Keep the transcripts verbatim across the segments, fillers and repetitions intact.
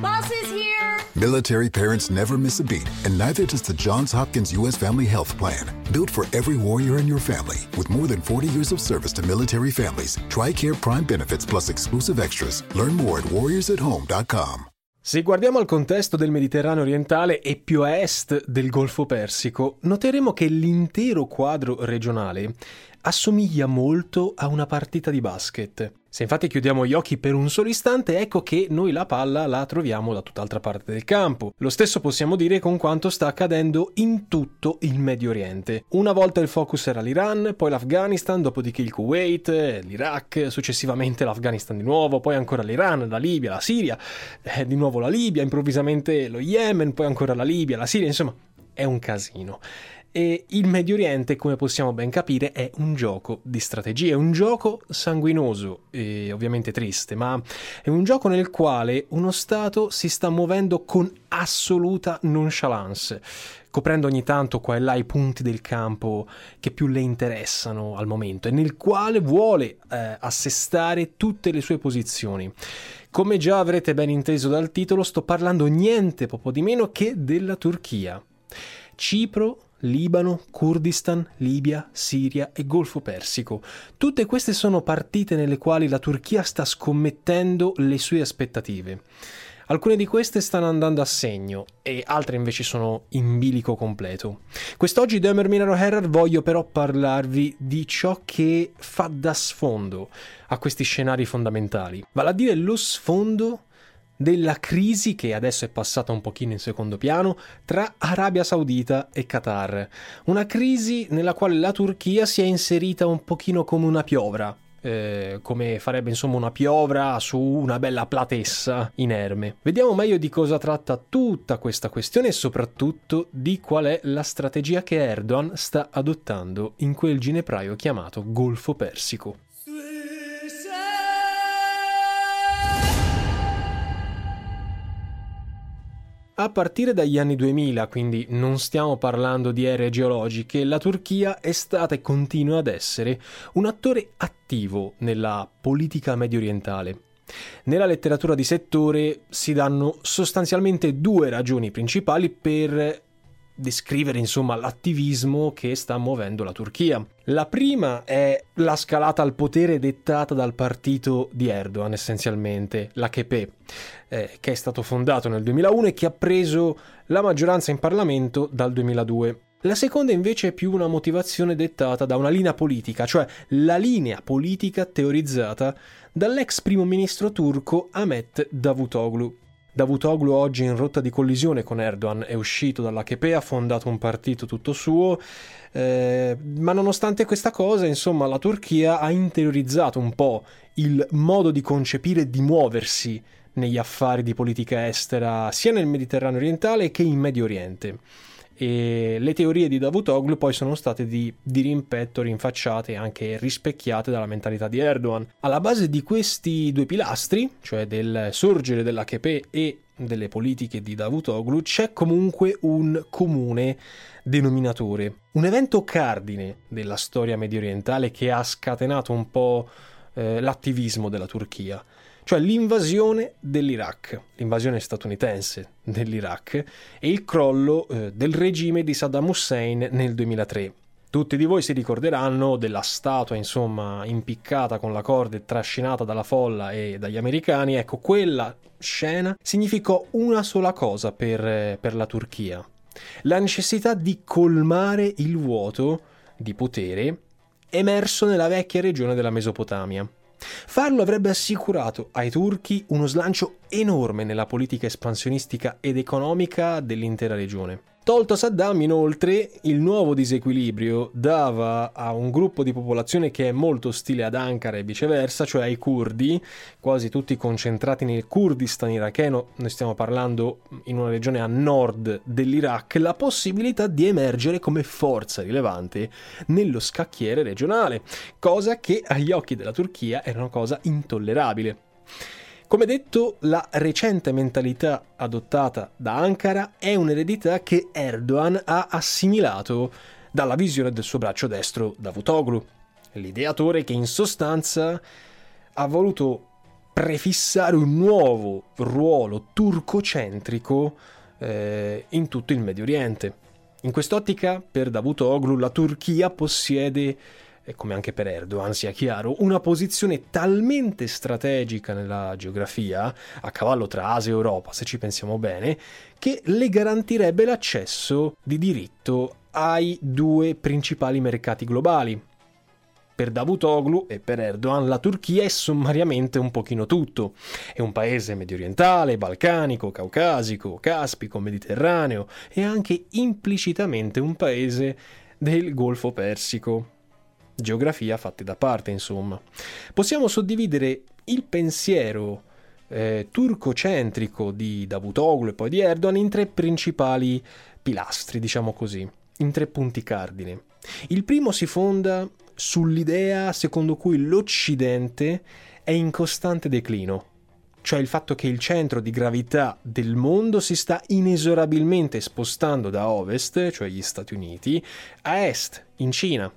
Boss is here! Military parents never miss a beat, and neither does the Johns Hopkins U S Family Health Plan. Built for every warrior in your family. With more than forty years of service to military families, Tricare Prime benefits plus exclusive extras. Learn more at warriors at home dot com. Se guardiamo al contesto del Mediterraneo orientale e più a est del Golfo Persico, noteremo che l'intero quadro regionale assomiglia molto a una partita di basket. Se infatti chiudiamo gli occhi per un solo istante, ecco che noi la palla la troviamo da tutt'altra parte del campo. Lo stesso possiamo dire con quanto sta accadendo in tutto il Medio Oriente. Una volta il focus era l'Iran, poi l'Afghanistan, dopodiché il Kuwait, l'Iraq, successivamente l'Afghanistan di nuovo, poi ancora l'Iran, la Libia, la Siria, eh, di nuovo la Libia, improvvisamente lo Yemen, poi ancora la Libia, la Siria, insomma è un casino. E il Medio Oriente, come possiamo ben capire, è un gioco di strategie, è un gioco sanguinoso e ovviamente triste, ma è un gioco nel quale uno Stato si sta muovendo con assoluta nonchalance, coprendo ogni tanto qua e là i punti del campo che più le interessano al momento e nel quale vuole eh, assestare tutte le sue posizioni. Come già avrete ben inteso dal titolo, sto parlando niente poco di meno che della Turchia. Cipro, Libano, Kurdistan, Libia, Siria e Golfo Persico. Tutte queste sono partite nelle quali la Turchia sta scommettendo le sue aspettative. Alcune di queste stanno andando a segno e altre invece sono in bilico completo. Quest'oggi da Ömer Minaro Herrar voglio però parlarvi di ciò che fa da sfondo a questi scenari fondamentali, vale a dire lo sfondo della crisi, che adesso è passata un pochino in secondo piano, tra Arabia Saudita e Qatar. Una crisi nella quale la Turchia si è inserita un pochino come una piovra, eh, come farebbe insomma una piovra su una bella platessa inerme. Vediamo meglio di cosa tratta tutta questa questione e soprattutto di qual è la strategia che Erdogan sta adottando in quel ginepraio chiamato Golfo Persico. A partire dagli anni duemila, quindi non stiamo parlando di ere geologiche, la Turchia è stata e continua ad essere un attore attivo nella politica mediorientale. Nella letteratura di settore si danno sostanzialmente due ragioni principali per descrivere insomma l'attivismo che sta muovendo la Turchia. La prima è la scalata al potere dettata dal partito di Erdogan, essenzialmente l'A K P, eh, che è stato fondato nel duemilauno e che ha preso la maggioranza in Parlamento dal duemiladue. La seconda invece è più una motivazione dettata da una linea politica, cioè la linea politica teorizzata dall'ex primo ministro turco Ahmet Davutoğlu. Davutoğlu, oggi in rotta di collisione con Erdogan, è uscito dall'A K P, ha fondato un partito tutto suo, eh, ma nonostante questa cosa, insomma, la Turchia ha interiorizzato un po' il modo di concepire e di muoversi negli affari di politica estera sia nel Mediterraneo orientale che in Medio Oriente. E le teorie di Davutoğlu poi sono state di, di rimpetto rinfacciate e anche rispecchiate dalla mentalità di Erdogan. Alla base di questi due pilastri, cioè del sorgere dell'A K P e delle politiche di Davutoğlu, c'è comunque un comune denominatore. Un evento cardine della storia mediorientale che ha scatenato un po' eh, l'attivismo della Turchia, cioè l'invasione dell'Iraq, l'invasione statunitense dell'Iraq e il crollo eh, del regime di Saddam Hussein nel duemilatré. Tutti di voi si ricorderanno della statua, insomma, impiccata con la corda e trascinata dalla folla e dagli americani. Ecco, quella scena significò una sola cosa per, eh, per la Turchia: la necessità di colmare il vuoto di potere emerso nella vecchia regione della Mesopotamia. Farlo avrebbe assicurato ai turchi uno slancio enorme nella politica espansionistica ed economica dell'intera regione. Tolto Saddam, inoltre, il nuovo disequilibrio dava a un gruppo di popolazione che è molto ostile ad Ankara e viceversa, cioè ai curdi, quasi tutti concentrati nel Kurdistan iracheno, noi stiamo parlando in una regione a nord dell'Iraq, la possibilità di emergere come forza rilevante nello scacchiere regionale, cosa che agli occhi della Turchia era una cosa intollerabile. Come detto, la recente mentalità adottata da Ankara è un'eredità che Erdogan ha assimilato dalla visione del suo braccio destro Davutoğlu, l'ideatore che in sostanza ha voluto prefissare un nuovo ruolo turcocentrico eh, in tutto il Medio Oriente. In quest'ottica, per Davutoğlu, la Turchia possiede, e come anche per Erdogan sia chiaro, una posizione talmente strategica nella geografia, a cavallo tra Asia e Europa se ci pensiamo bene, che le garantirebbe l'accesso di diritto ai due principali mercati globali. Per Davutoğlu e per Erdogan la Turchia è sommariamente un pochino tutto. È un paese mediorientale, balcanico, caucasico, caspico, mediterraneo e anche implicitamente un paese del Golfo Persico. Geografia fatte da parte, insomma. Possiamo suddividere il pensiero eh, turcocentrico di Davutoğlu e poi di Erdogan in tre principali pilastri, diciamo così, in tre punti cardine. Il primo si fonda sull'idea secondo cui l'Occidente è in costante declino, cioè il fatto che il centro di gravità del mondo si sta inesorabilmente spostando da ovest, cioè gli Stati Uniti, a est, in Cina.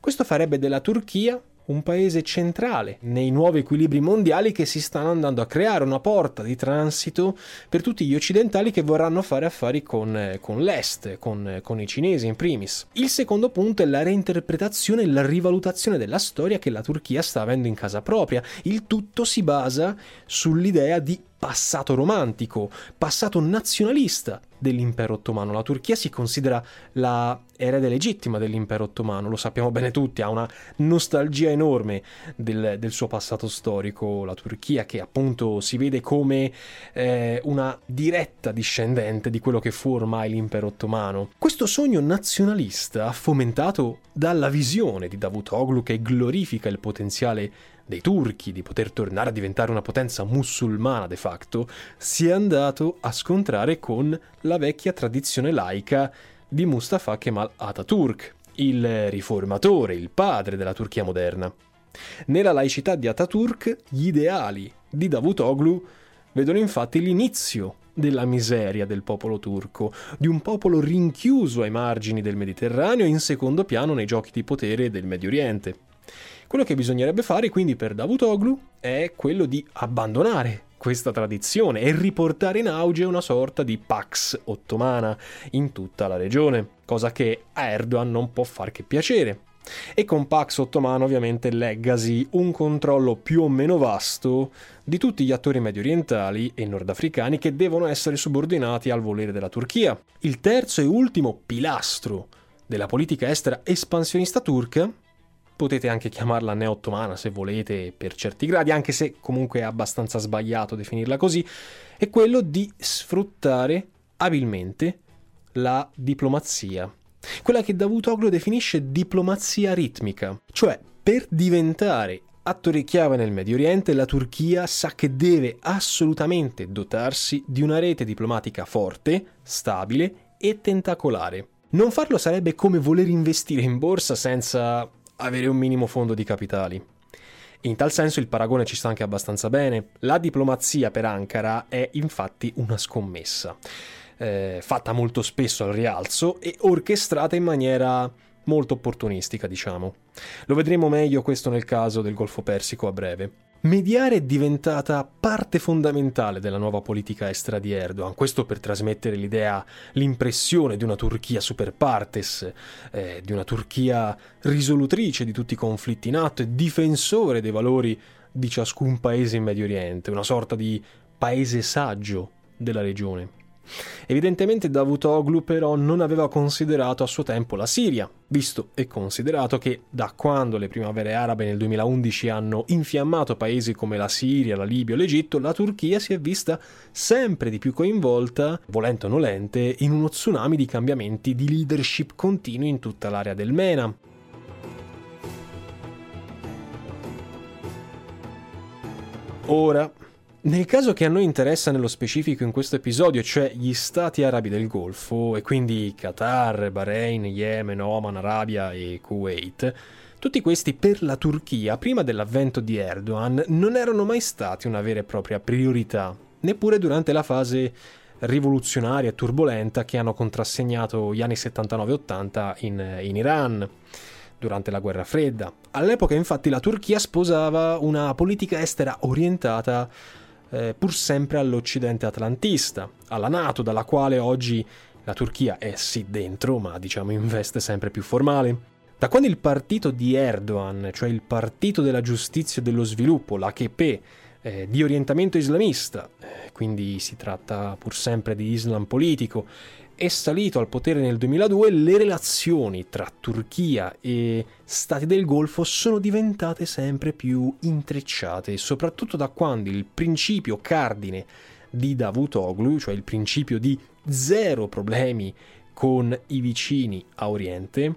Questo farebbe della Turchia un paese centrale nei nuovi equilibri mondiali che si stanno andando a creare, una porta di transito per tutti gli occidentali che vorranno fare affari con, con l'est, con, con i cinesi in primis. Il secondo punto è la reinterpretazione e la rivalutazione della storia che la Turchia sta avendo in casa propria. Il tutto si basa sull'idea di passato romantico, passato nazionalista dell'impero ottomano. La Turchia si considera la erede legittima dell'impero ottomano, lo sappiamo bene tutti, ha una nostalgia enorme del, del suo passato storico, la Turchia, che appunto si vede come eh, una diretta discendente di quello che fu ormai l'impero ottomano. Questo sogno nazionalista, fomentato dalla visione di Davutoğlu, che glorifica il potenziale dei turchi di poter tornare a diventare una potenza musulmana de facto, si è andato a scontrare con la vecchia tradizione laica di Mustafa Kemal Atatürk, il riformatore, il padre della Turchia moderna. Nella laicità di Atatürk, gli ideali di Davutoğlu vedono infatti l'inizio della miseria del popolo turco, di un popolo rinchiuso ai margini del Mediterraneo e in secondo piano nei giochi di potere del Medio Oriente. Quello che bisognerebbe fare quindi per Davutoğlu è quello di abbandonare questa tradizione e riportare in auge una sorta di Pax ottomana in tutta la regione, cosa che a Erdogan non può far che piacere. E con Pax ottomano ovviamente leggasi un controllo più o meno vasto di tutti gli attori mediorientali e nordafricani che devono essere subordinati al volere della Turchia. Il terzo e ultimo pilastro della politica estera espansionista turca, potete anche chiamarla neo-ottomana se volete per certi gradi, anche se comunque è abbastanza sbagliato definirla così, è quello di sfruttare abilmente la diplomazia. Quella che Davutoğlu definisce diplomazia ritmica, cioè per diventare attore chiave nel Medio Oriente la Turchia sa che deve assolutamente dotarsi di una rete diplomatica forte, stabile e tentacolare. Non farlo sarebbe come voler investire in borsa senza avere un minimo fondo di capitali. In tal senso il paragone ci sta anche abbastanza bene. La diplomazia per Ankara è infatti una scommessa. Eh, fatta molto spesso al rialzo e orchestrata in maniera molto opportunistica, diciamo. Lo vedremo meglio questo nel caso del Golfo Persico a breve. Mediare è diventata parte fondamentale della nuova politica estera di Erdogan, questo per trasmettere l'idea, l'impressione di una Turchia super partes, eh, di una Turchia risolutrice di tutti i conflitti in atto e difensore dei valori di ciascun paese in Medio Oriente, una sorta di paese saggio della regione. Evidentemente Davutoğlu però non aveva considerato a suo tempo la Siria, visto e considerato che da quando le primavere arabe nel duemilaundici hanno infiammato paesi come la Siria, la Libia o l'Egitto, la Turchia si è vista sempre di più coinvolta, volente o nolente, in uno tsunami di cambiamenti di leadership continui in tutta l'area del MENA. Ora, nel caso che a noi interessa nello specifico in questo episodio, cioè gli stati arabi del Golfo, e quindi Qatar, Bahrain, Yemen, Oman, Arabia e Kuwait, tutti questi per la Turchia, prima dell'avvento di Erdogan, non erano mai stati una vera e propria priorità, neppure durante la fase rivoluzionaria e turbolenta che hanno contrassegnato gli anni settantanove ottanta in, in Iran, durante la Guerra Fredda. All'epoca, infatti, la Turchia sposava una politica estera orientata eh, pur sempre all'Occidente atlantista, alla NATO, dalla quale oggi la Turchia è sì dentro, ma diciamo in veste sempre più formale. Da quando il partito di Erdogan, cioè il Partito della Giustizia e dello Sviluppo, l'A K P, eh, di orientamento islamista, eh, quindi si tratta pur sempre di Islam politico, è salito al potere nel duemiladue, le relazioni tra Turchia e stati del Golfo sono diventate sempre più intrecciate, soprattutto da quando il principio cardine di Davutoğlu, cioè il principio di zero problemi con i vicini a Oriente,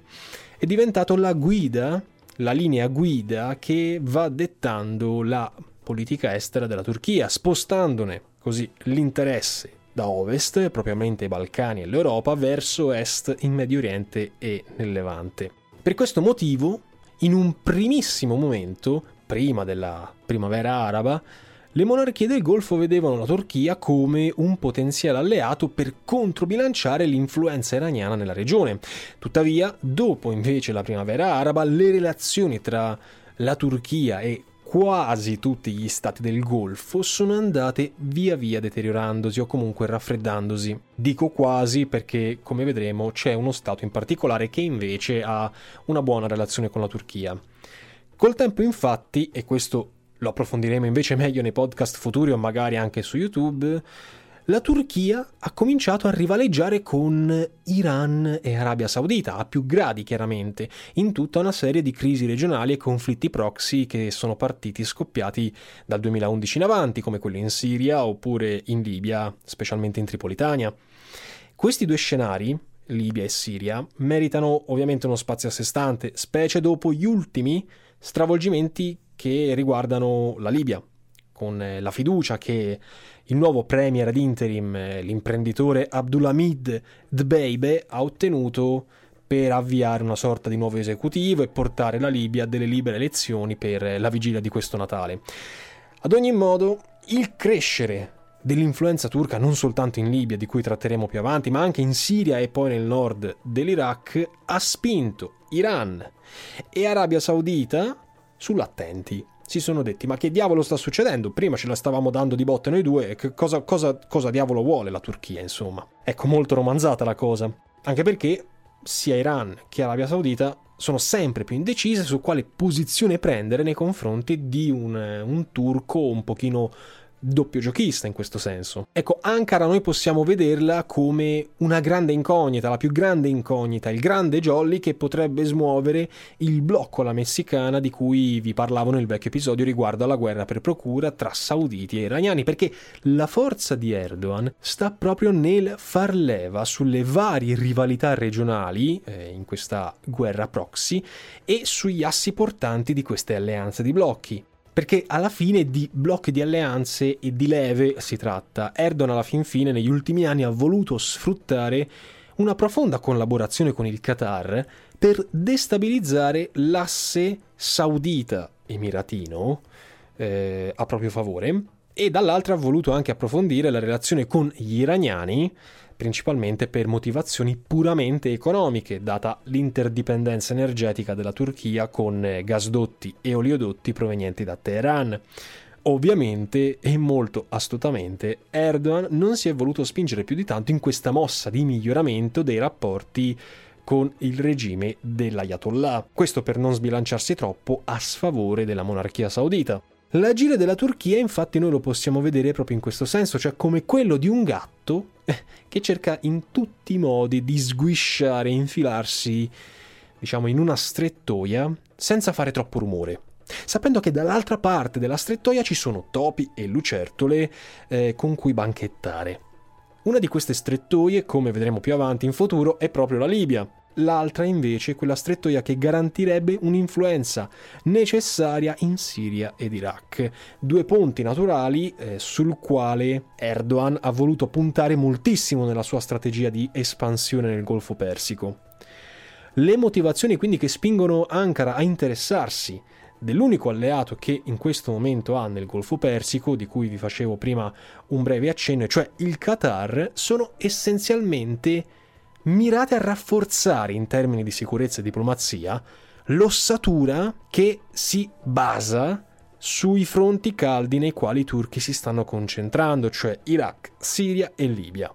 è diventato la guida, la linea guida che va dettando la politica estera della Turchia, spostandone così l'interesse da ovest, propriamente i Balcani e l'Europa, verso est in Medio Oriente e nel Levante. Per questo motivo, in un primissimo momento, prima della primavera araba, le monarchie del Golfo vedevano la Turchia come un potenziale alleato per controbilanciare l'influenza iraniana nella regione. Tuttavia, dopo invece la primavera araba, le relazioni tra la Turchia e quasi tutti gli stati del Golfo sono andate via via deteriorandosi o comunque raffreddandosi. Dico quasi perché, come vedremo, c'è uno stato in particolare che invece ha una buona relazione con la Turchia. Col tempo, infatti, e questo lo approfondiremo invece meglio nei podcast futuri o magari anche su YouTube, la Turchia ha cominciato a rivaleggiare con Iran e Arabia Saudita, a più gradi chiaramente, in tutta una serie di crisi regionali e conflitti proxy che sono partiti scoppiati dal duemilaundici in avanti, come quelli in Siria oppure in Libia, specialmente in Tripolitania. Questi due scenari, Libia e Siria, meritano ovviamente uno spazio a sé stante, specie dopo gli ultimi stravolgimenti che riguardano la Libia, con la fiducia che il nuovo premier ad interim, l'imprenditore Abdulhamid Dbeibe, ha ottenuto per avviare una sorta di nuovo esecutivo e portare la Libia a delle libere elezioni per la vigilia di questo Natale. Ad ogni modo, il crescere dell'influenza turca non soltanto in Libia, di cui tratteremo più avanti, ma anche in Siria e poi nel nord dell'Iraq, ha spinto Iran e Arabia Saudita sull'attenti. Si sono detti: ma che diavolo sta succedendo? Prima ce la stavamo dando di botte noi due, che cosa, cosa, cosa diavolo vuole la Turchia, insomma? Ecco, molto romanzata la cosa, anche perché sia Iran che Arabia Saudita sono sempre più indecise su quale posizione prendere nei confronti di un, un turco un pochino doppio giochista in questo senso. Ecco, Ankara noi possiamo vederla come una grande incognita, la più grande incognita, il grande jolly che potrebbe smuovere il blocco alla messicana di cui vi parlavo nel vecchio episodio riguardo alla guerra per procura tra sauditi e iraniani, perché la forza di Erdogan sta proprio nel far leva sulle varie rivalità regionali eh, in questa guerra proxy e sugli assi portanti di queste alleanze di blocchi. Perché alla fine di blocchi di alleanze e di leve si tratta. Erdogan alla fin fine negli ultimi anni ha voluto sfruttare una profonda collaborazione con il Qatar per destabilizzare l'asse saudita-emiratino eh, a proprio favore, e dall'altra ha voluto anche approfondire la relazione con gli iraniani, principalmente per motivazioni puramente economiche, data l'interdipendenza energetica della Turchia con gasdotti e oleodotti provenienti da Teheran. Ovviamente, e molto astutamente, Erdogan non si è voluto spingere più di tanto in questa mossa di miglioramento dei rapporti con il regime dell'Ayatollah, questo per non sbilanciarsi troppo a sfavore della monarchia saudita. L'agire della Turchia, infatti, noi lo possiamo vedere proprio in questo senso, cioè come quello di un gatto che cerca in tutti i modi di sguisciare e infilarsi, diciamo, in una strettoia senza fare troppo rumore, sapendo che dall'altra parte della strettoia ci sono topi e lucertole eh, con cui banchettare. Una di queste strettoie, come vedremo più avanti in futuro, è proprio la Libia. L'altra invece è quella strettoia che garantirebbe un'influenza necessaria in Siria ed Iraq, due ponti naturali eh, sul quale Erdogan ha voluto puntare moltissimo nella sua strategia di espansione nel Golfo Persico. Le motivazioni quindi che spingono Ankara a interessarsi dell'unico alleato che in questo momento ha nel Golfo Persico, di cui vi facevo prima un breve accenno, cioè il Qatar, sono essenzialmente mirate a rafforzare in termini di sicurezza e diplomazia l'ossatura che si basa sui fronti caldi nei quali i turchi si stanno concentrando, cioè Iraq, Siria e Libia.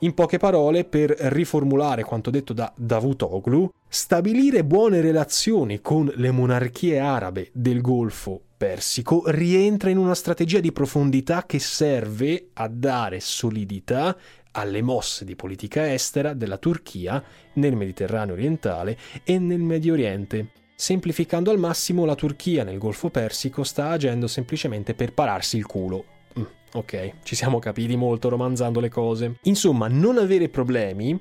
In poche parole, per riformulare quanto detto da Davutoğlu, stabilire buone relazioni con le monarchie arabe del Golfo Persico rientra in una strategia di profondità che serve a dare solidità alle mosse di politica estera della Turchia nel Mediterraneo orientale e nel Medio Oriente. Semplificando al massimo, la Turchia nel Golfo Persico sta agendo semplicemente per pararsi il culo. Mm, ok, ci siamo capiti molto romanzando le cose. Insomma, non avere problemi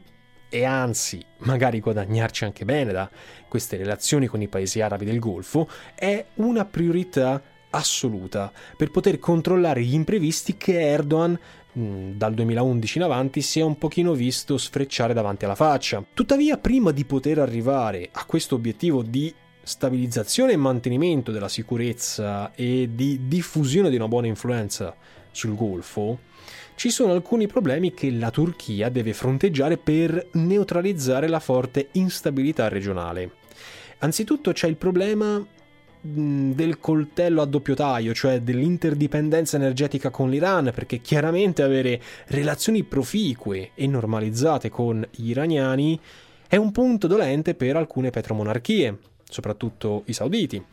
e anzi magari guadagnarci anche bene da queste relazioni con i paesi arabi del Golfo è una priorità assoluta per poter controllare gli imprevisti che Erdogan dal duemilaundici in avanti si è un pochino visto sfrecciare davanti alla faccia. Tuttavia, prima di poter arrivare a questo obiettivo di stabilizzazione e mantenimento della sicurezza e di diffusione di una buona influenza sul Golfo, ci sono alcuni problemi che la Turchia deve fronteggiare per neutralizzare la forte instabilità regionale. Anzitutto c'è il problema del coltello a doppio taglio, cioè dell'interdipendenza energetica con l'Iran, perché chiaramente avere relazioni proficue e normalizzate con gli iraniani è un punto dolente per alcune petromonarchie, soprattutto i sauditi.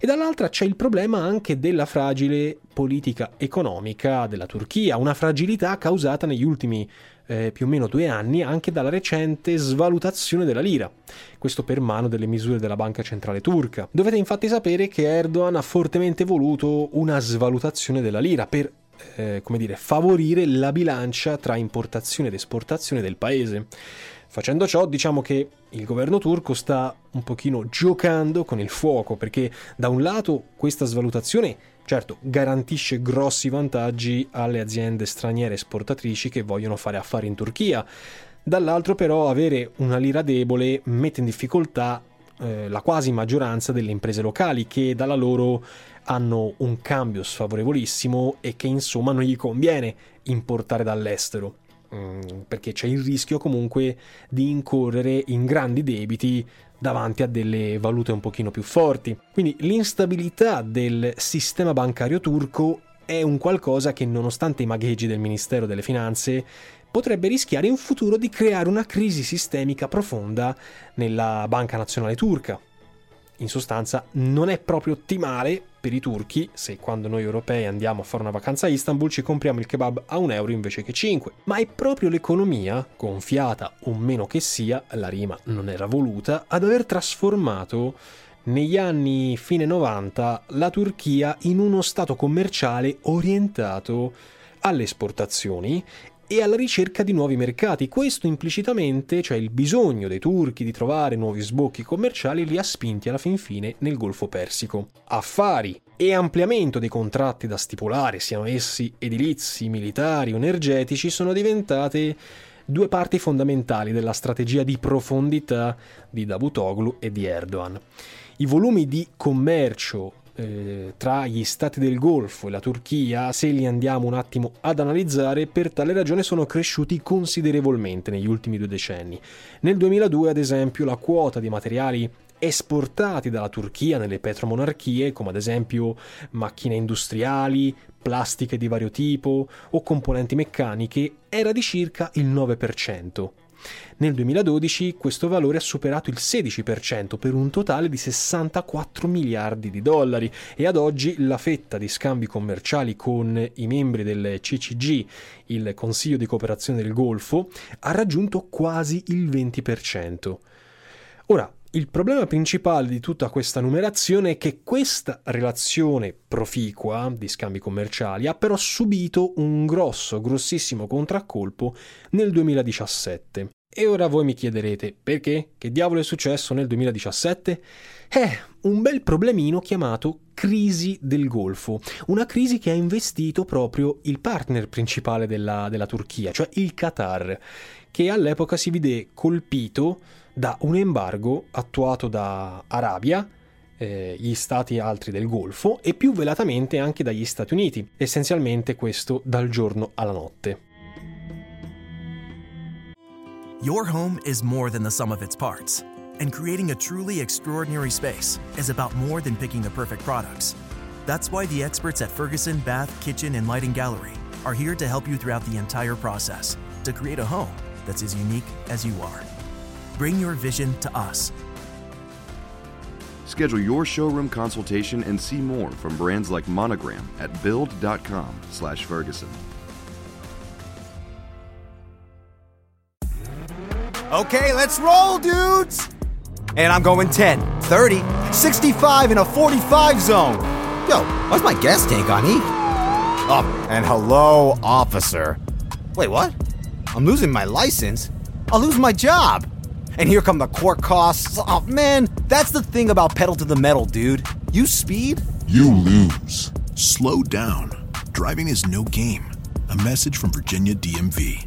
E dall'altra c'è il problema anche della fragile politica economica della Turchia, una fragilità causata negli ultimi eh, più o meno due anni anche dalla recente svalutazione della lira, questo per mano delle misure della banca centrale turca. Dovete infatti sapere che Erdogan ha fortemente voluto una svalutazione della lira per, eh, come dire, favorire la bilancia tra importazione ed esportazione del paese. Facendo ciò, diciamo che il governo turco sta un pochino giocando con il fuoco, perché da un lato questa svalutazione, certo, garantisce grossi vantaggi alle aziende straniere esportatrici che vogliono fare affari in Turchia, dall'altro però avere una lira debole mette in difficoltà eh, la quasi maggioranza delle imprese locali, che dalla loro hanno un cambio sfavorevolissimo e che insomma non gli conviene importare dall'estero, perché c'è il rischio comunque di incorrere in grandi debiti davanti a delle valute un pochino più forti. Quindi l'instabilità del sistema bancario turco è un qualcosa che, nonostante i magheggi del Ministero delle Finanze, potrebbe rischiare in futuro di creare una crisi sistemica profonda nella Banca Nazionale Turca. In sostanza non è proprio ottimale per i turchi se, quando noi europei andiamo a fare una vacanza a Istanbul, ci compriamo il kebab a un euro invece che cinque. Ma è proprio l'economia, gonfiata o meno che sia, la rima non era voluta, ad aver trasformato negli anni fine novanta la Turchia in uno stato commerciale orientato alle esportazioni e alla ricerca di nuovi mercati. Questo implicitamente, cioè il bisogno dei turchi di trovare nuovi sbocchi commerciali, li ha spinti alla fin fine nel Golfo Persico. Affari e ampliamento dei contratti da stipulare, siano essi edilizi, militari o energetici, sono diventate due parti fondamentali della strategia di profondità di Davutoğlu e di Erdogan. I volumi di commercio tra gli stati del Golfo e la Turchia, se li andiamo un attimo ad analizzare, per tale ragione sono cresciuti considerevolmente negli ultimi due decenni. Nel duemiladue, ad esempio, la quota di materiali esportati dalla Turchia nelle petromonarchie, come ad esempio macchine industriali, plastiche di vario tipo o componenti meccaniche, era di circa il nove per cento. Nel duemiladodici questo valore ha superato il sedici per cento per un totale di sessantaquattro miliardi di dollari e ad oggi la fetta di scambi commerciali con i membri del C C G, il Consiglio di Cooperazione del Golfo, ha raggiunto quasi il venti per cento. Ora, il problema principale di tutta questa numerazione è che questa relazione proficua di scambi commerciali ha però subito un grosso, grossissimo contraccolpo nel duemiladiciassette. E ora voi mi chiederete, perché? Che diavolo è successo nel duemiladiciassette? Eh, un bel problemino chiamato crisi del Golfo, una crisi che ha investito proprio il partner principale della, della Turchia, cioè il Qatar, che all'epoca si vide colpito da un embargo attuato da Arabia, eh, gli stati altri del Golfo e più velatamente anche dagli Stati Uniti, essenzialmente questo dal giorno alla notte. Your home is more than the sum of its parts, and creating a truly extraordinary space is about more than picking the perfect products. That's why the experts at Ferguson Bath, Kitchen, and Lighting Gallery are here to help you throughout the entire process to create a home that's as unique as you are. Bring your vision to us. Schedule your showroom consultation and see more from brands like Monogram at build.com slash Ferguson. Okay, let's roll, dudes. And I'm going ten, thirty, sixty-five in a forty-five zone. Yo, what's my gas tank on E? Up and hello, officer. Wait, what? I'm losing my license. I'll lose my job. And here come the court costs. Oh, man, that's the thing about pedal to the metal, dude. You speed, you lose. Slow down. Driving is no game. A message from Virginia D M V.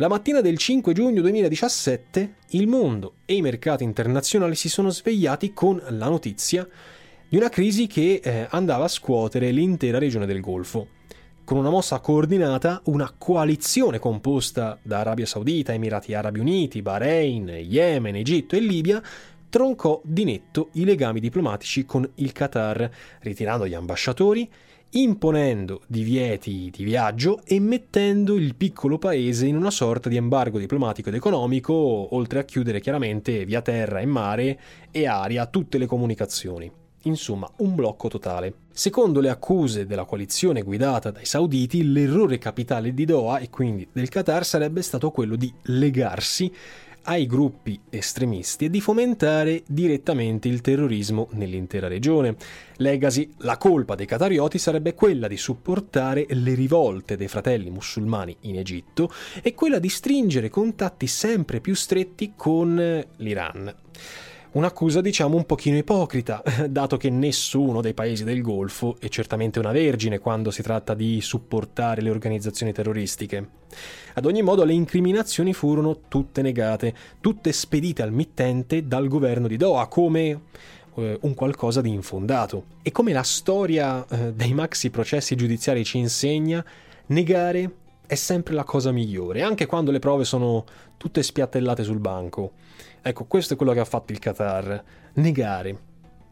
La mattina del cinque giugno duemiladiciassette, il mondo e i mercati internazionali si sono svegliati con la notizia di una crisi che eh, andava a scuotere l'intera regione del Golfo. Con una mossa coordinata, una coalizione composta da Arabia Saudita, Emirati Arabi Uniti, Bahrain, Yemen, Egitto e Libia troncò di netto i legami diplomatici con il Qatar, ritirando gli ambasciatori, imponendo divieti di viaggio e mettendo il piccolo paese in una sorta di embargo diplomatico ed economico, oltre a chiudere chiaramente via terra e mare e aria tutte le comunicazioni. Insomma, un blocco totale. Secondo le accuse della coalizione guidata dai sauditi, l'errore capitale di Doha e quindi del Qatar sarebbe stato quello di legarsi ai gruppi estremisti e di fomentare direttamente il terrorismo nell'intera regione. Legasi, la colpa dei qatarioti sarebbe quella di supportare le rivolte dei fratelli musulmani in Egitto e quella di stringere contatti sempre più stretti con l'Iran. Un'accusa diciamo un pochino ipocrita, dato che nessuno dei paesi del Golfo è certamente una vergine quando si tratta di supportare le organizzazioni terroristiche. Ad ogni modo le incriminazioni furono tutte negate, tutte spedite al mittente dal governo di Doha come eh, un qualcosa di infondato. E come la storia eh, dei maxi processi giudiziari ci insegna, negare è sempre la cosa migliore, anche quando le prove sono tutte spiattellate sul banco. Ecco, questo è quello che ha fatto il Qatar, negare.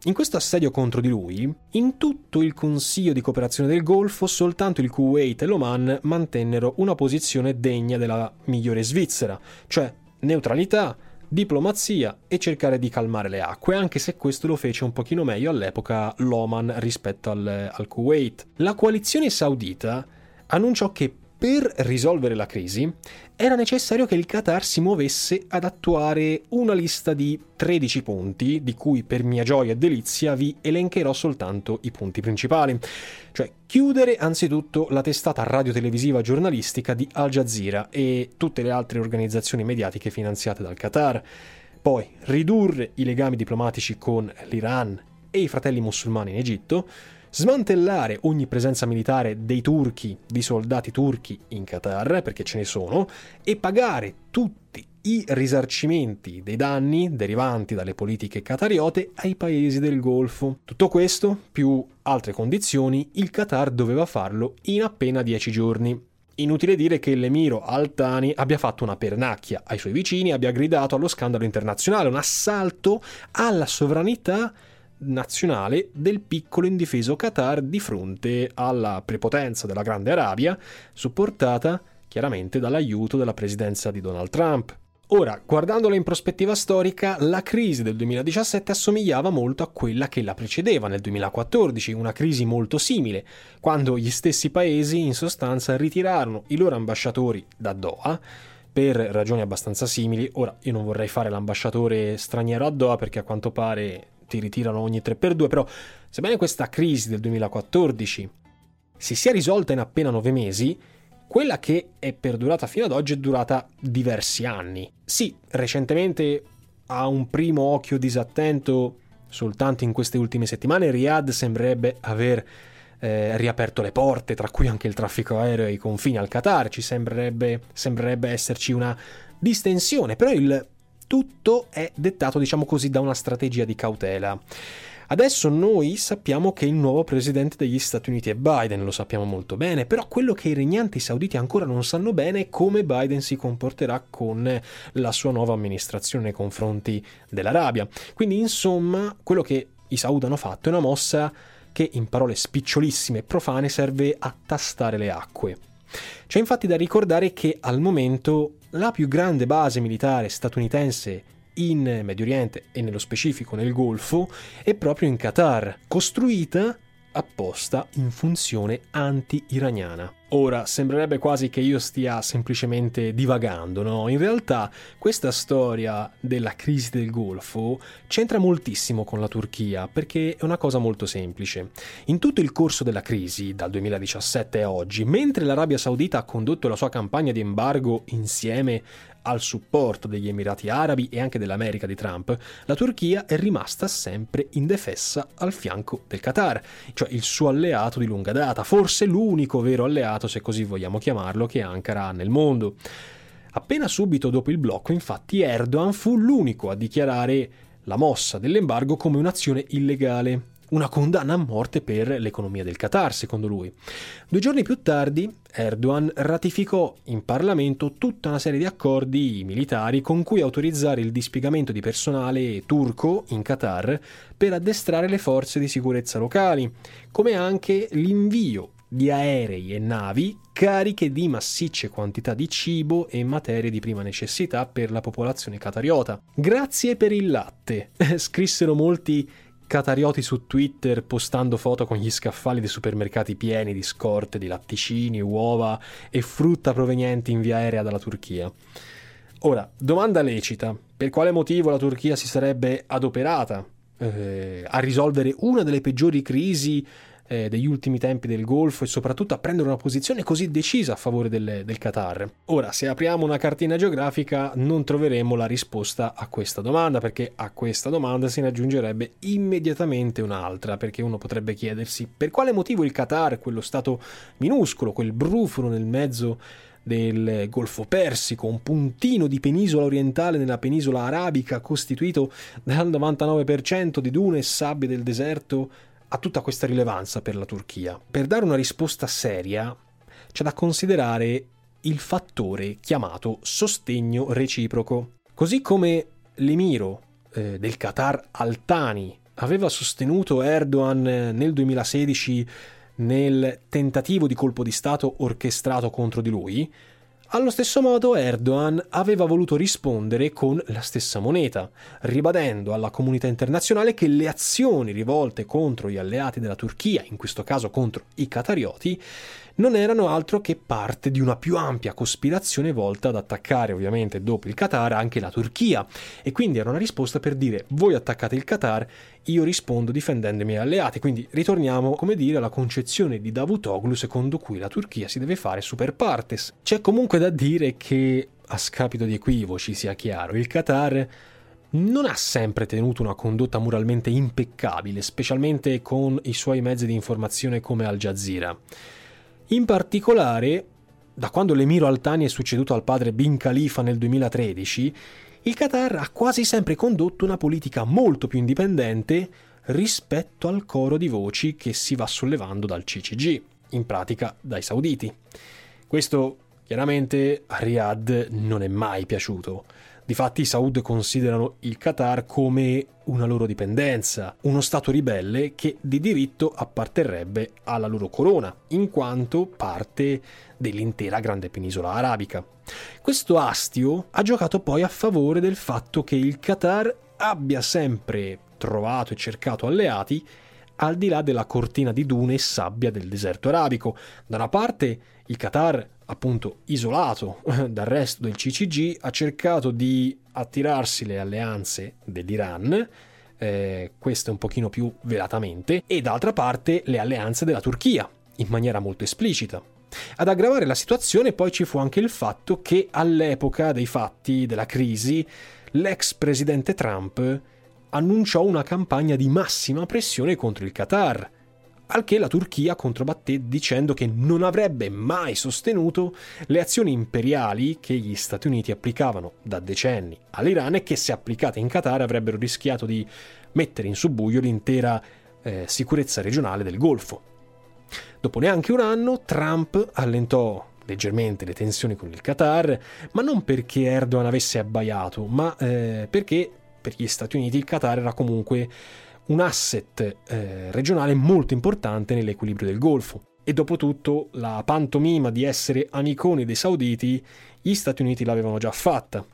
In questo assedio contro di lui, in tutto il Consiglio di Cooperazione del Golfo, soltanto il Kuwait e l'Oman mantennero una posizione degna della migliore Svizzera, cioè neutralità, diplomazia e cercare di calmare le acque, anche se questo lo fece un pochino meglio all'epoca l'Oman rispetto al, al Kuwait. La coalizione saudita annunciò che per risolvere la crisi era necessario che il Qatar si muovesse ad attuare una lista di tredici punti, di cui per mia gioia e delizia vi elencherò soltanto i punti principali. Cioè chiudere anzitutto la testata radiotelevisiva giornalistica di Al Jazeera e tutte le altre organizzazioni mediatiche finanziate dal Qatar. Poi ridurre i legami diplomatici con l'Iran e i fratelli musulmani in Egitto. Smantellare ogni presenza militare dei turchi, di soldati turchi in Qatar, perché ce ne sono, e pagare tutti i risarcimenti dei danni derivanti dalle politiche qatariote ai paesi del Golfo. Tutto questo, più altre condizioni, il Qatar doveva farlo in appena dieci giorni. Inutile dire che l'emiro Al Thani abbia fatto una pernacchia ai suoi vicini, abbia gridato allo scandalo internazionale, un assalto alla sovranità nazionale del piccolo indifeso Qatar di fronte alla prepotenza della grande Arabia supportata chiaramente dall'aiuto della presidenza di Donald Trump. Ora, guardandola in prospettiva storica, la crisi del duemiladiciassette assomigliava molto a quella che la precedeva nel duemilaquattordici, una crisi molto simile, quando gli stessi paesi in sostanza ritirarono i loro ambasciatori da Doha per ragioni abbastanza simili. Ora, io non vorrei fare l'ambasciatore straniero a Doha perché a quanto pare ti ritirano ogni tre per due, però sebbene questa crisi del duemilaquattordici si sia risolta in appena nove mesi, quella che è perdurata fino ad oggi è durata diversi anni. Sì, recentemente a un primo occhio disattento, soltanto in queste ultime settimane, Riyadh sembrerebbe aver eh, riaperto le porte, tra cui anche il traffico aereo e i confini al Qatar. Ci sembrerebbe, sembrerebbe esserci una distensione, però il tutto è dettato, diciamo così, da una strategia di cautela. Adesso noi sappiamo che il nuovo presidente degli Stati Uniti è Biden, lo sappiamo molto bene, però quello che i regnanti sauditi ancora non sanno bene è come Biden si comporterà con la sua nuova amministrazione nei confronti dell'Arabia. Quindi, insomma, quello che i saudi hanno fatto è una mossa che, in parole spicciolissime e profane, serve a tastare le acque. C'è infatti da ricordare che al momento la più grande base militare statunitense in Medio Oriente, e nello specifico nel Golfo, è proprio in Qatar, costruita apposta in funzione anti-iraniana. Ora, sembrerebbe quasi che io stia semplicemente divagando, no? In realtà questa storia della crisi del Golfo c'entra moltissimo con la Turchia, perché è una cosa molto semplice. In tutto il corso della crisi, dal duemiladiciassette a oggi, mentre l'Arabia Saudita ha condotto la sua campagna di embargo insieme al supporto degli Emirati Arabi e anche dell'America di Trump, la Turchia è rimasta sempre indefessa al fianco del Qatar, cioè il suo alleato di lunga data, forse l'unico vero alleato, se così vogliamo chiamarlo, che Ankara ha nel mondo. Appena subito dopo il blocco, infatti, Erdogan fu l'unico a dichiarare la mossa dell'embargo come un'azione illegale, una condanna a morte per l'economia del Qatar, secondo lui. Due giorni più tardi, Erdogan ratificò in Parlamento tutta una serie di accordi militari con cui autorizzare il dispiegamento di personale turco in Qatar per addestrare le forze di sicurezza locali, come anche l'invio di aerei e navi cariche di massicce quantità di cibo e materie di prima necessità per la popolazione qatariota. Grazie per il latte, scrissero molti qatarioti su Twitter postando foto con gli scaffali dei supermercati pieni di scorte di latticini, uova e frutta provenienti in via aerea dalla Turchia. Ora, domanda lecita: per quale motivo la Turchia si sarebbe adoperata eh, a risolvere una delle peggiori crisi degli ultimi tempi del Golfo e soprattutto a prendere una posizione così decisa a favore del, del Qatar? Ora, se apriamo una cartina geografica non troveremo la risposta a questa domanda, perché a questa domanda se ne aggiungerebbe immediatamente un'altra, perché uno potrebbe chiedersi per quale motivo il Qatar, quello stato minuscolo, quel brufolo nel mezzo del Golfo Persico, un puntino di penisola orientale nella penisola arabica costituito dal novantanove per cento di dune e sabbie del deserto, a tutta questa rilevanza per la Turchia. Per dare una risposta seria c'è da considerare il fattore chiamato sostegno reciproco. Così come l'emiro eh, del Qatar Al Thani aveva sostenuto Erdogan nel duemilasedici nel tentativo di colpo di stato orchestrato contro di lui, allo stesso modo Erdogan aveva voluto rispondere con la stessa moneta, ribadendo alla comunità internazionale che le azioni rivolte contro gli alleati della Turchia, in questo caso contro i qatarioti, non erano altro che parte di una più ampia cospirazione volta ad attaccare, ovviamente dopo il Qatar, anche la Turchia, e quindi era una risposta per dire: voi attaccate il Qatar, io rispondo difendendo i miei alleati. Quindi ritorniamo, come dire, alla concezione di Davutoğlu secondo cui la Turchia si deve fare super partes. C'è comunque da dire che, a scapito di equivoci, sia chiaro, il Qatar non ha sempre tenuto una condotta moralmente impeccabile, specialmente con i suoi mezzi di informazione come Al Jazeera. In particolare, da quando l'emiro Al Thani è succeduto al padre Bin Khalifa nel duemilatredici, il Qatar ha quasi sempre condotto una politica molto più indipendente rispetto al coro di voci che si va sollevando dal C C G, in pratica dai sauditi. Questo chiaramente a Riyadh non è mai piaciuto. Difatti i Saud considerano il Qatar come una loro dipendenza, uno stato ribelle che di diritto apparterrebbe alla loro corona, in quanto parte dell'intera grande penisola arabica. Questo astio ha giocato poi a favore del fatto che il Qatar abbia sempre trovato e cercato alleati al di là della cortina di dune e sabbia del deserto arabico. Da una parte il Qatar, appunto isolato dal resto del C C G, ha cercato di attirarsi le alleanze dell'Iran, eh, questa un pochino più velatamente, e d'altra parte le alleanze della Turchia, in maniera molto esplicita. Ad aggravare la situazione poi ci fu anche il fatto che all'epoca dei fatti della crisi l'ex presidente Trump annunciò una campagna di massima pressione contro il Qatar, al che la Turchia controbatté dicendo che non avrebbe mai sostenuto le azioni imperiali che gli Stati Uniti applicavano da decenni all'Iran e che, se applicate in Qatar, avrebbero rischiato di mettere in subbuglio l'intera eh, sicurezza regionale del Golfo. Dopo neanche un anno Trump allentò leggermente le tensioni con il Qatar, ma non perché Erdogan avesse abbaiato, ma eh, perché per gli Stati Uniti il Qatar era comunque un asset eh, regionale molto importante nell'equilibrio del Golfo. E dopo tutto, la pantomima di essere amiconi dei sauditi, gli Stati Uniti l'avevano già fatta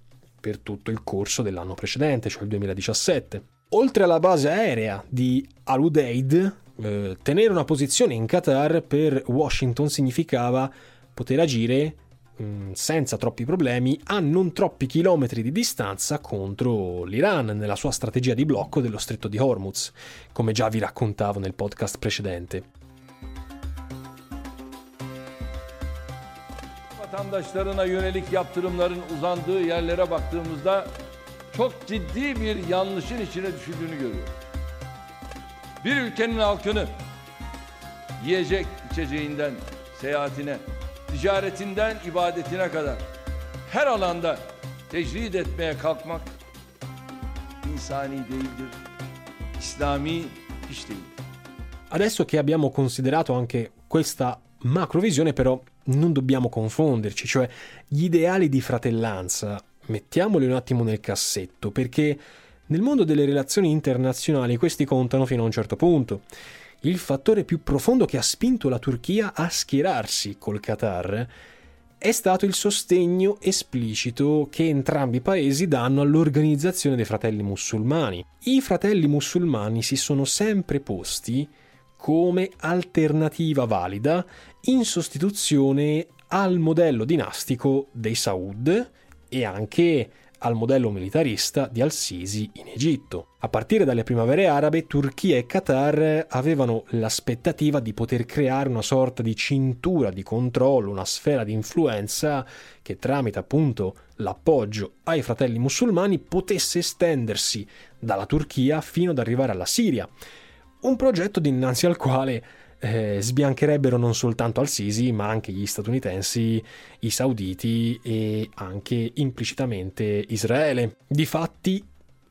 per tutto il corso dell'anno precedente, cioè il duemiladiciassette. Oltre alla base aerea di Al Udeid, eh, tenere una posizione in Qatar per Washington significava poter agire mh, senza troppi problemi a non troppi chilometri di distanza contro l'Iran nella sua strategia di blocco dello stretto di Hormuz, come già vi raccontavo nel podcast precedente. Vatandaşlarına yönelik yaptırımların uzandığı yerlere baktığımızda çok ciddi bir yanlışın içine düşüldüğünü görüyoruz. Bir ülkenin halkını yiyecek içeceğinden seyahatine, ticaretinden ibadetine kadar her alanda tecrid etmeye kalkmak insani değildir, İslami hiç değildir. Adesso che abbiamo considerato anche questa macrovisione, però non dobbiamo confonderci, cioè gli ideali di fratellanza mettiamoli un attimo nel cassetto, perché nel mondo delle relazioni internazionali questi contano fino a un certo punto. Il fattore più profondo che ha spinto la Turchia a schierarsi col Qatar è stato il sostegno esplicito che entrambi i paesi danno all'organizzazione dei fratelli musulmani. I fratelli musulmani si sono sempre posti come alternativa valida in sostituzione al modello dinastico dei Saud e anche al modello militarista di Al Sisi in Egitto. A partire dalle primavere arabe, Turchia e Qatar avevano l'aspettativa di poter creare una sorta di cintura di controllo, una sfera di influenza che, tramite appunto l'appoggio ai fratelli musulmani, potesse estendersi dalla Turchia fino ad arrivare alla Siria. Un progetto dinanzi al quale eh, sbiancherebbero non soltanto Al Sisi, ma anche gli statunitensi, i sauditi e anche implicitamente Israele. Difatti,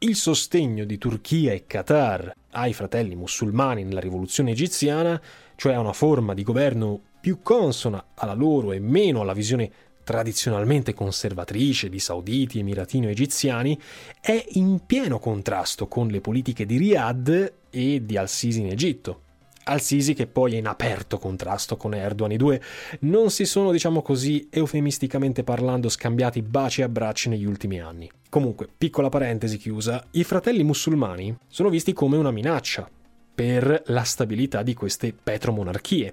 il sostegno di Turchia e Qatar ai fratelli musulmani nella rivoluzione egiziana, cioè a una forma di governo più consona alla loro e meno alla visione tradizionalmente conservatrice di sauditi, emiratini o egiziani, è in pieno contrasto con le politiche di Riyadh e di Al-Sisi in Egitto. Al-Sisi che poi è in aperto contrasto con Erdogan. I due non si sono, diciamo così, eufemisticamente parlando, scambiati baci e abbracci negli ultimi anni. Comunque, piccola parentesi chiusa, i fratelli musulmani sono visti come una minaccia per la stabilità di queste petromonarchie,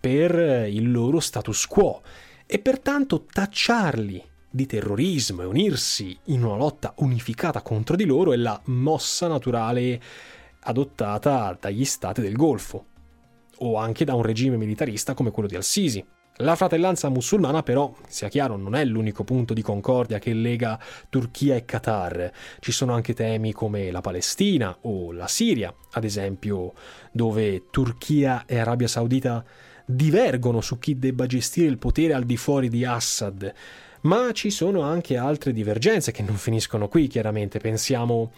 per il loro status quo, e pertanto tacciarli di terrorismo e unirsi in una lotta unificata contro di loro è la mossa naturale adottata dagli stati del Golfo, o anche da un regime militarista come quello di Al-Sisi. La fratellanza musulmana, però, sia chiaro, non è l'unico punto di concordia che lega Turchia e Qatar. Ci sono anche temi come la Palestina o la Siria, ad esempio, dove Turchia e Arabia Saudita divergono su chi debba gestire il potere al di fuori di Assad, ma ci sono anche altre divergenze che non finiscono qui, chiaramente. Pensiamo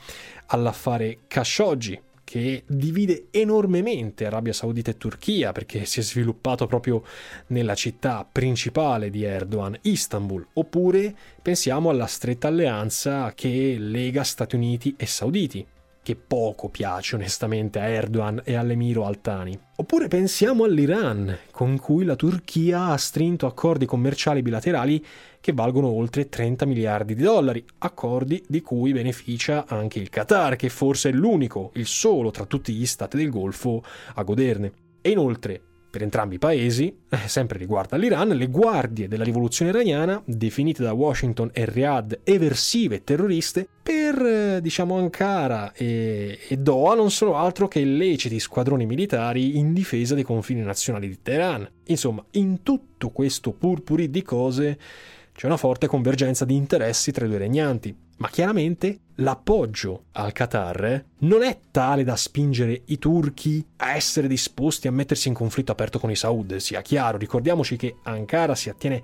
all'affare Khashoggi, che divide enormemente Arabia Saudita e Turchia, perché si è sviluppato proprio nella città principale di Erdogan, Istanbul, oppure pensiamo alla stretta alleanza che lega Stati Uniti e Sauditi, che poco piace onestamente a Erdogan e all'emiro Al Thani. Oppure pensiamo all'Iran, con cui la Turchia ha stretto accordi commerciali bilaterali che valgono oltre trenta miliardi di dollari, accordi di cui beneficia anche il Qatar, che forse è l'unico, il solo tra tutti gli stati del Golfo a goderne. E inoltre, per entrambi i paesi, sempre riguardo all'Iran, le guardie della rivoluzione iraniana, definite da Washington e Riyadh eversive e terroriste, per, diciamo, Ankara e, e Doha non sono altro che illeciti squadroni militari in difesa dei confini nazionali di Teheran. Insomma, in tutto questo purpurì di cose c'è una forte convergenza di interessi tra i due regnanti. Ma chiaramente l'appoggio al Qatar non è tale da spingere i turchi a essere disposti a mettersi in conflitto aperto con i Saud, sia chiaro. Ricordiamoci che Ankara si attiene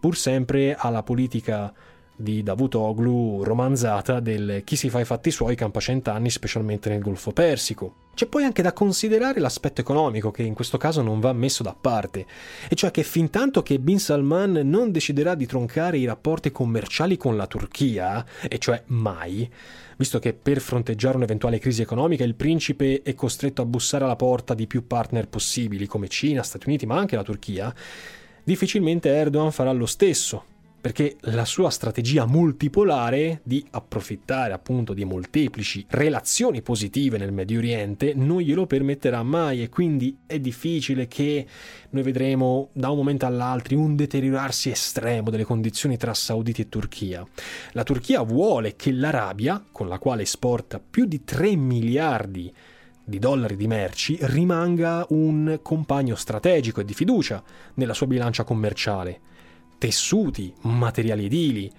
pur sempre alla politica di Davutoğlu romanzata del chi si fa i fatti suoi campa cent'anni, specialmente nel Golfo Persico. C'è poi anche da considerare l'aspetto economico, che in questo caso non va messo da parte, e cioè che fintanto che Bin Salman non deciderà di troncare i rapporti commerciali con la Turchia, e cioè mai, visto che per fronteggiare un'eventuale crisi economica il principe è costretto a bussare alla porta di più partner possibili come Cina, Stati Uniti ma anche la Turchia, difficilmente Erdogan farà lo stesso, perché la sua strategia multipolare di approfittare appunto di molteplici relazioni positive nel Medio Oriente non glielo permetterà mai, e quindi è difficile che noi vedremo da un momento all'altro un deteriorarsi estremo delle condizioni tra Sauditi e Turchia. La Turchia vuole che l'Arabia, con la quale esporta più di tre miliardi di dollari di merci, rimanga un compagno strategico e di fiducia nella sua bilancia commerciale. Tessuti, materiali edili,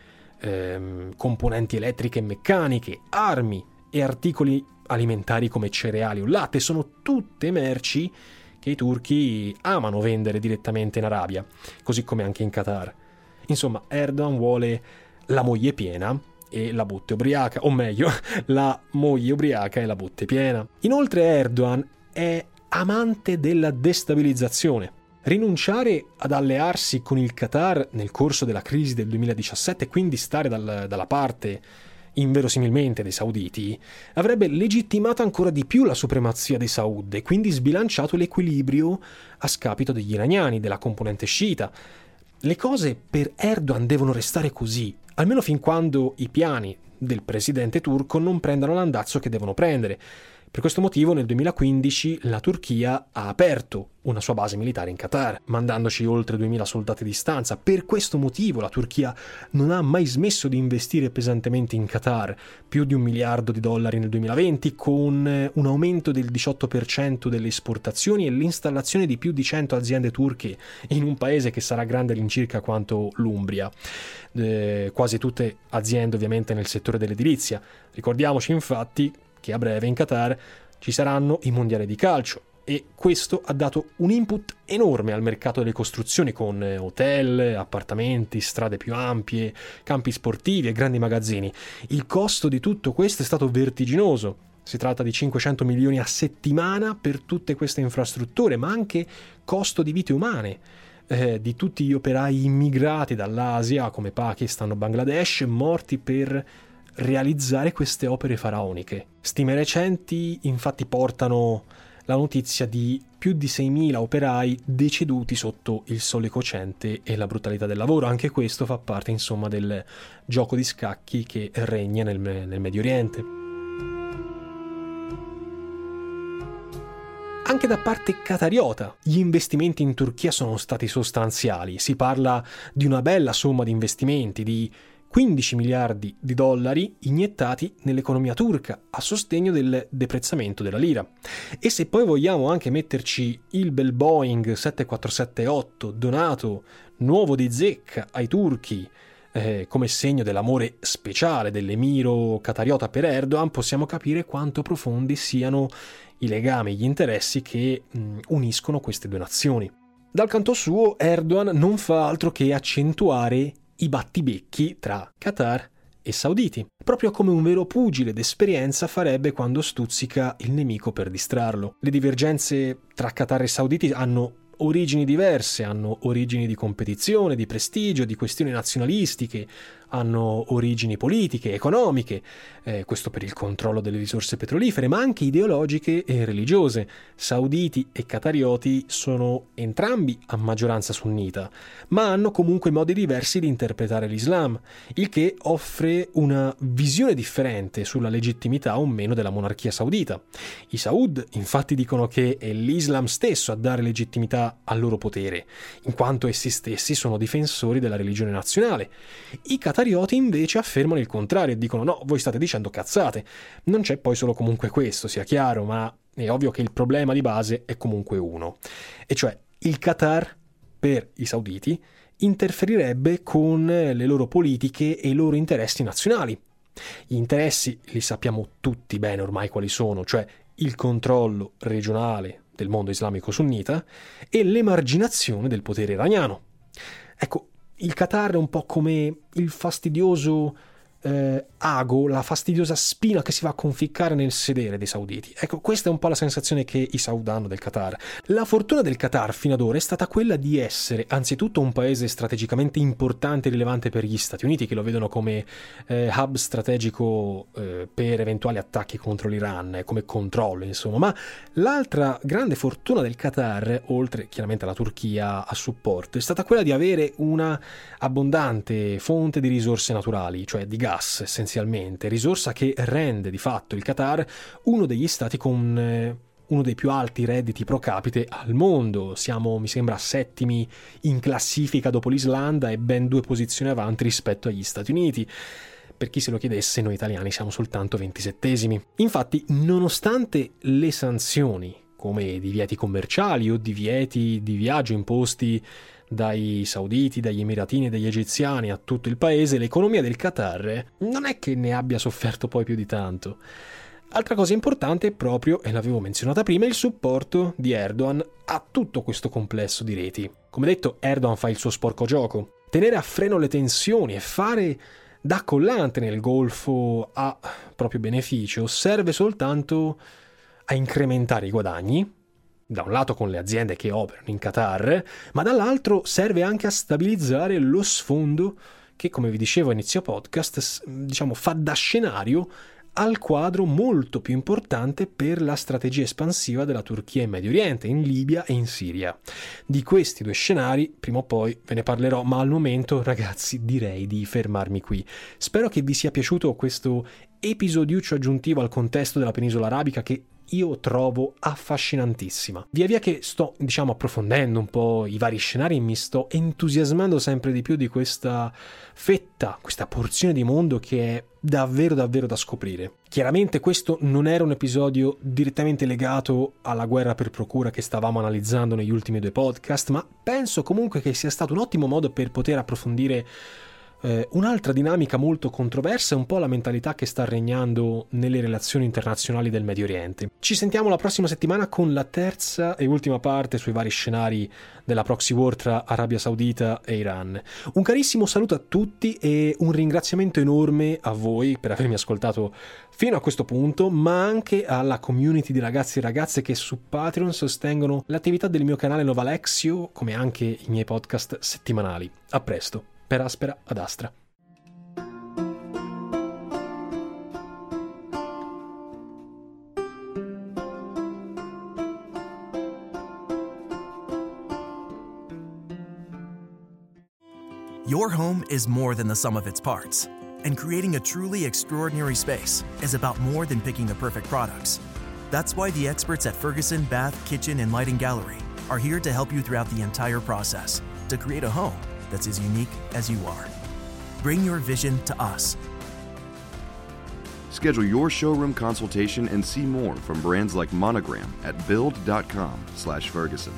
ehm, componenti elettriche e meccaniche, armi e articoli alimentari come cereali o latte sono tutte merci che i turchi amano vendere direttamente in Arabia, così come anche in Qatar. Insomma, Erdogan vuole la moglie piena e la botte ubriaca, o meglio, la moglie ubriaca e la botte piena. Inoltre Erdogan è amante della destabilizzazione. Rinunciare ad allearsi con il Qatar nel corso della crisi del duemiladiciassette e quindi stare dal, dalla parte inverosimilmente dei sauditi avrebbe legittimato ancora di più la supremazia dei Saud e quindi sbilanciato l'equilibrio a scapito degli iraniani, della componente sciita. Le cose per Erdogan devono restare così, almeno fin quando i piani del presidente turco non prendano l'andazzo che devono prendere. Per questo motivo nel duemilaquindici la Turchia ha aperto una sua base militare in Qatar, mandandoci oltre duemila soldati di stanza. Per questo motivo la Turchia non ha mai smesso di investire pesantemente in Qatar, più di un miliardo di dollari nel duemilaventi, con un aumento del diciotto per cento delle esportazioni e l'installazione di più di cento aziende turche in un paese che sarà grande all'incirca quanto l'Umbria. Eh, quasi tutte aziende ovviamente nel settore dell'edilizia. Ricordiamoci infatti che a breve in Qatar ci saranno i mondiali di calcio e questo ha dato un input enorme al mercato delle costruzioni, con hotel, appartamenti, strade più ampie, campi sportivi e grandi magazzini. Il costo di tutto questo è stato vertiginoso. Si tratta di cinquecento milioni a settimana per tutte queste infrastrutture, ma anche costo di vite umane eh, di tutti gli operai immigrati dall'Asia come Pakistan o Bangladesh, morti per realizzare queste opere faraoniche. Stime recenti infatti portano la notizia di più di seimila operai deceduti sotto il sole cocente e la brutalità del lavoro. Anche questo fa parte, insomma, del gioco di scacchi che regna nel, nel Medio Oriente. Anche da parte qatariota gli investimenti in Turchia sono stati sostanziali. Si parla di una bella somma di investimenti, di quindici miliardi di dollari iniettati nell'economia turca a sostegno del deprezzamento della lira. E se poi vogliamo anche metterci il bel Boeing sette quattro sette otto donato nuovo di zecca ai turchi eh, come segno dell'amore speciale dell'emiro qatariota per Erdogan, possiamo capire quanto profondi siano i legami, gli interessi che mh, uniscono queste due nazioni. Dal canto suo Erdogan non fa altro che accentuare i battibecchi tra Qatar e sauditi, proprio come un vero pugile d'esperienza farebbe quando stuzzica il nemico per distrarlo. Le divergenze tra Qatar e sauditi hanno origini diverse, hanno origini di competizione, di prestigio, di questioni nazionalistiche, hanno origini politiche, economiche, eh, questo per il controllo delle risorse petrolifere, ma anche ideologiche e religiose. Sauditi e qatarioti sono entrambi a maggioranza sunnita, ma hanno comunque modi diversi di interpretare l'Islam, il che offre una visione differente sulla legittimità o meno della monarchia saudita. I Saud infatti dicono che è l'Islam stesso a dare legittimità al loro potere, in quanto essi stessi sono difensori della religione nazionale. I I qatarioti invece affermano il contrario e dicono: no, voi state dicendo cazzate. Non c'è poi solo comunque questo, sia chiaro, ma è ovvio che il problema di base è comunque uno, e cioè il Qatar per i sauditi interferirebbe con le loro politiche e i loro interessi nazionali. Gli interessi li sappiamo tutti bene ormai quali sono, cioè il controllo regionale del mondo islamico sunnita e l'emarginazione del potere iraniano. Ecco, il Qatar è un po' come il fastidioso eh, ago, la fastidiosa spina che si va a conficcare nel sedere dei sauditi. Ecco, questa è un po' la sensazione che i sauditi hanno del Qatar. La fortuna del Qatar fino ad ora è stata quella di essere anzitutto un paese strategicamente importante e rilevante per gli Stati Uniti, che lo vedono come eh, hub strategico eh, per eventuali attacchi contro l'Iran, come controllo, insomma. Ma l'altra grande fortuna del Qatar, oltre chiaramente alla Turchia a supporto, è stata quella di avere una abbondante fonte di risorse naturali, cioè di gas essenzialmente, risorsa che rende di fatto il Qatar uno degli stati con eh, uno dei più alti redditi pro capite al mondo. Siamo, mi sembra, settimi in classifica dopo l'Islanda e ben due posizioni avanti rispetto agli Stati Uniti. Per chi se lo chiedesse, noi italiani siamo soltanto ventisettesimi. Infatti, nonostante le sanzioni come divieti commerciali o divieti di viaggio imposti dai sauditi, dagli emiratini e dagli egiziani a tutto il paese, l'economia del Qatar non è che ne abbia sofferto poi più di tanto. Altra cosa importante è proprio, e l'avevo menzionata prima, il supporto di Erdogan a tutto questo complesso di reti. Come detto, Erdogan fa il suo sporco gioco. Tenere a freno le tensioni e fare da collante nel Golfo a proprio beneficio serve soltanto a incrementare i guadagni, da un lato con le aziende che operano in Qatar, ma dall'altro serve anche a stabilizzare lo sfondo che, come vi dicevo a inizio podcast, diciamo fa da scenario al quadro molto più importante per la strategia espansiva della Turchia in Medio Oriente, in Libia e in Siria. Di questi due scenari prima o poi ve ne parlerò, ma al momento, ragazzi, direi di fermarmi qui. Spero che vi sia piaciuto questo episodiuccio aggiuntivo al contesto della penisola arabica, che io trovo affascinantissima. Via via che sto, diciamo, approfondendo un po' i vari scenari, mi sto entusiasmando sempre di più di questa fetta, questa porzione di mondo che è davvero davvero da scoprire. Chiaramente questo non era un episodio direttamente legato alla guerra per procura che stavamo analizzando negli ultimi due podcast, ma penso comunque che sia stato un ottimo modo per poter approfondire Eh, un'altra dinamica molto controversa è un po' la mentalità che sta regnando nelle relazioni internazionali del Medio Oriente. Ci sentiamo la prossima settimana con la terza e ultima parte sui vari scenari della proxy war tra Arabia Saudita e Iran. Un carissimo saluto a tutti e un ringraziamento enorme a voi per avermi ascoltato fino a questo punto, ma anche alla community di ragazzi e ragazze che su Patreon sostengono l'attività del mio canale Nova Alexio, come anche i miei podcast settimanali. A presto. Per Aspera ad Astra. Your home is more than the sum of its parts, and creating a truly extraordinary space is about more than picking the perfect products. That's why the experts at Ferguson Bath, Kitchen, and Lighting Gallery are here to help you throughout the entire process to create a home that's as unique as you are. Bring your vision to us. Schedule your showroom consultation and see more from brands like Monogram at build dot com slash Ferguson.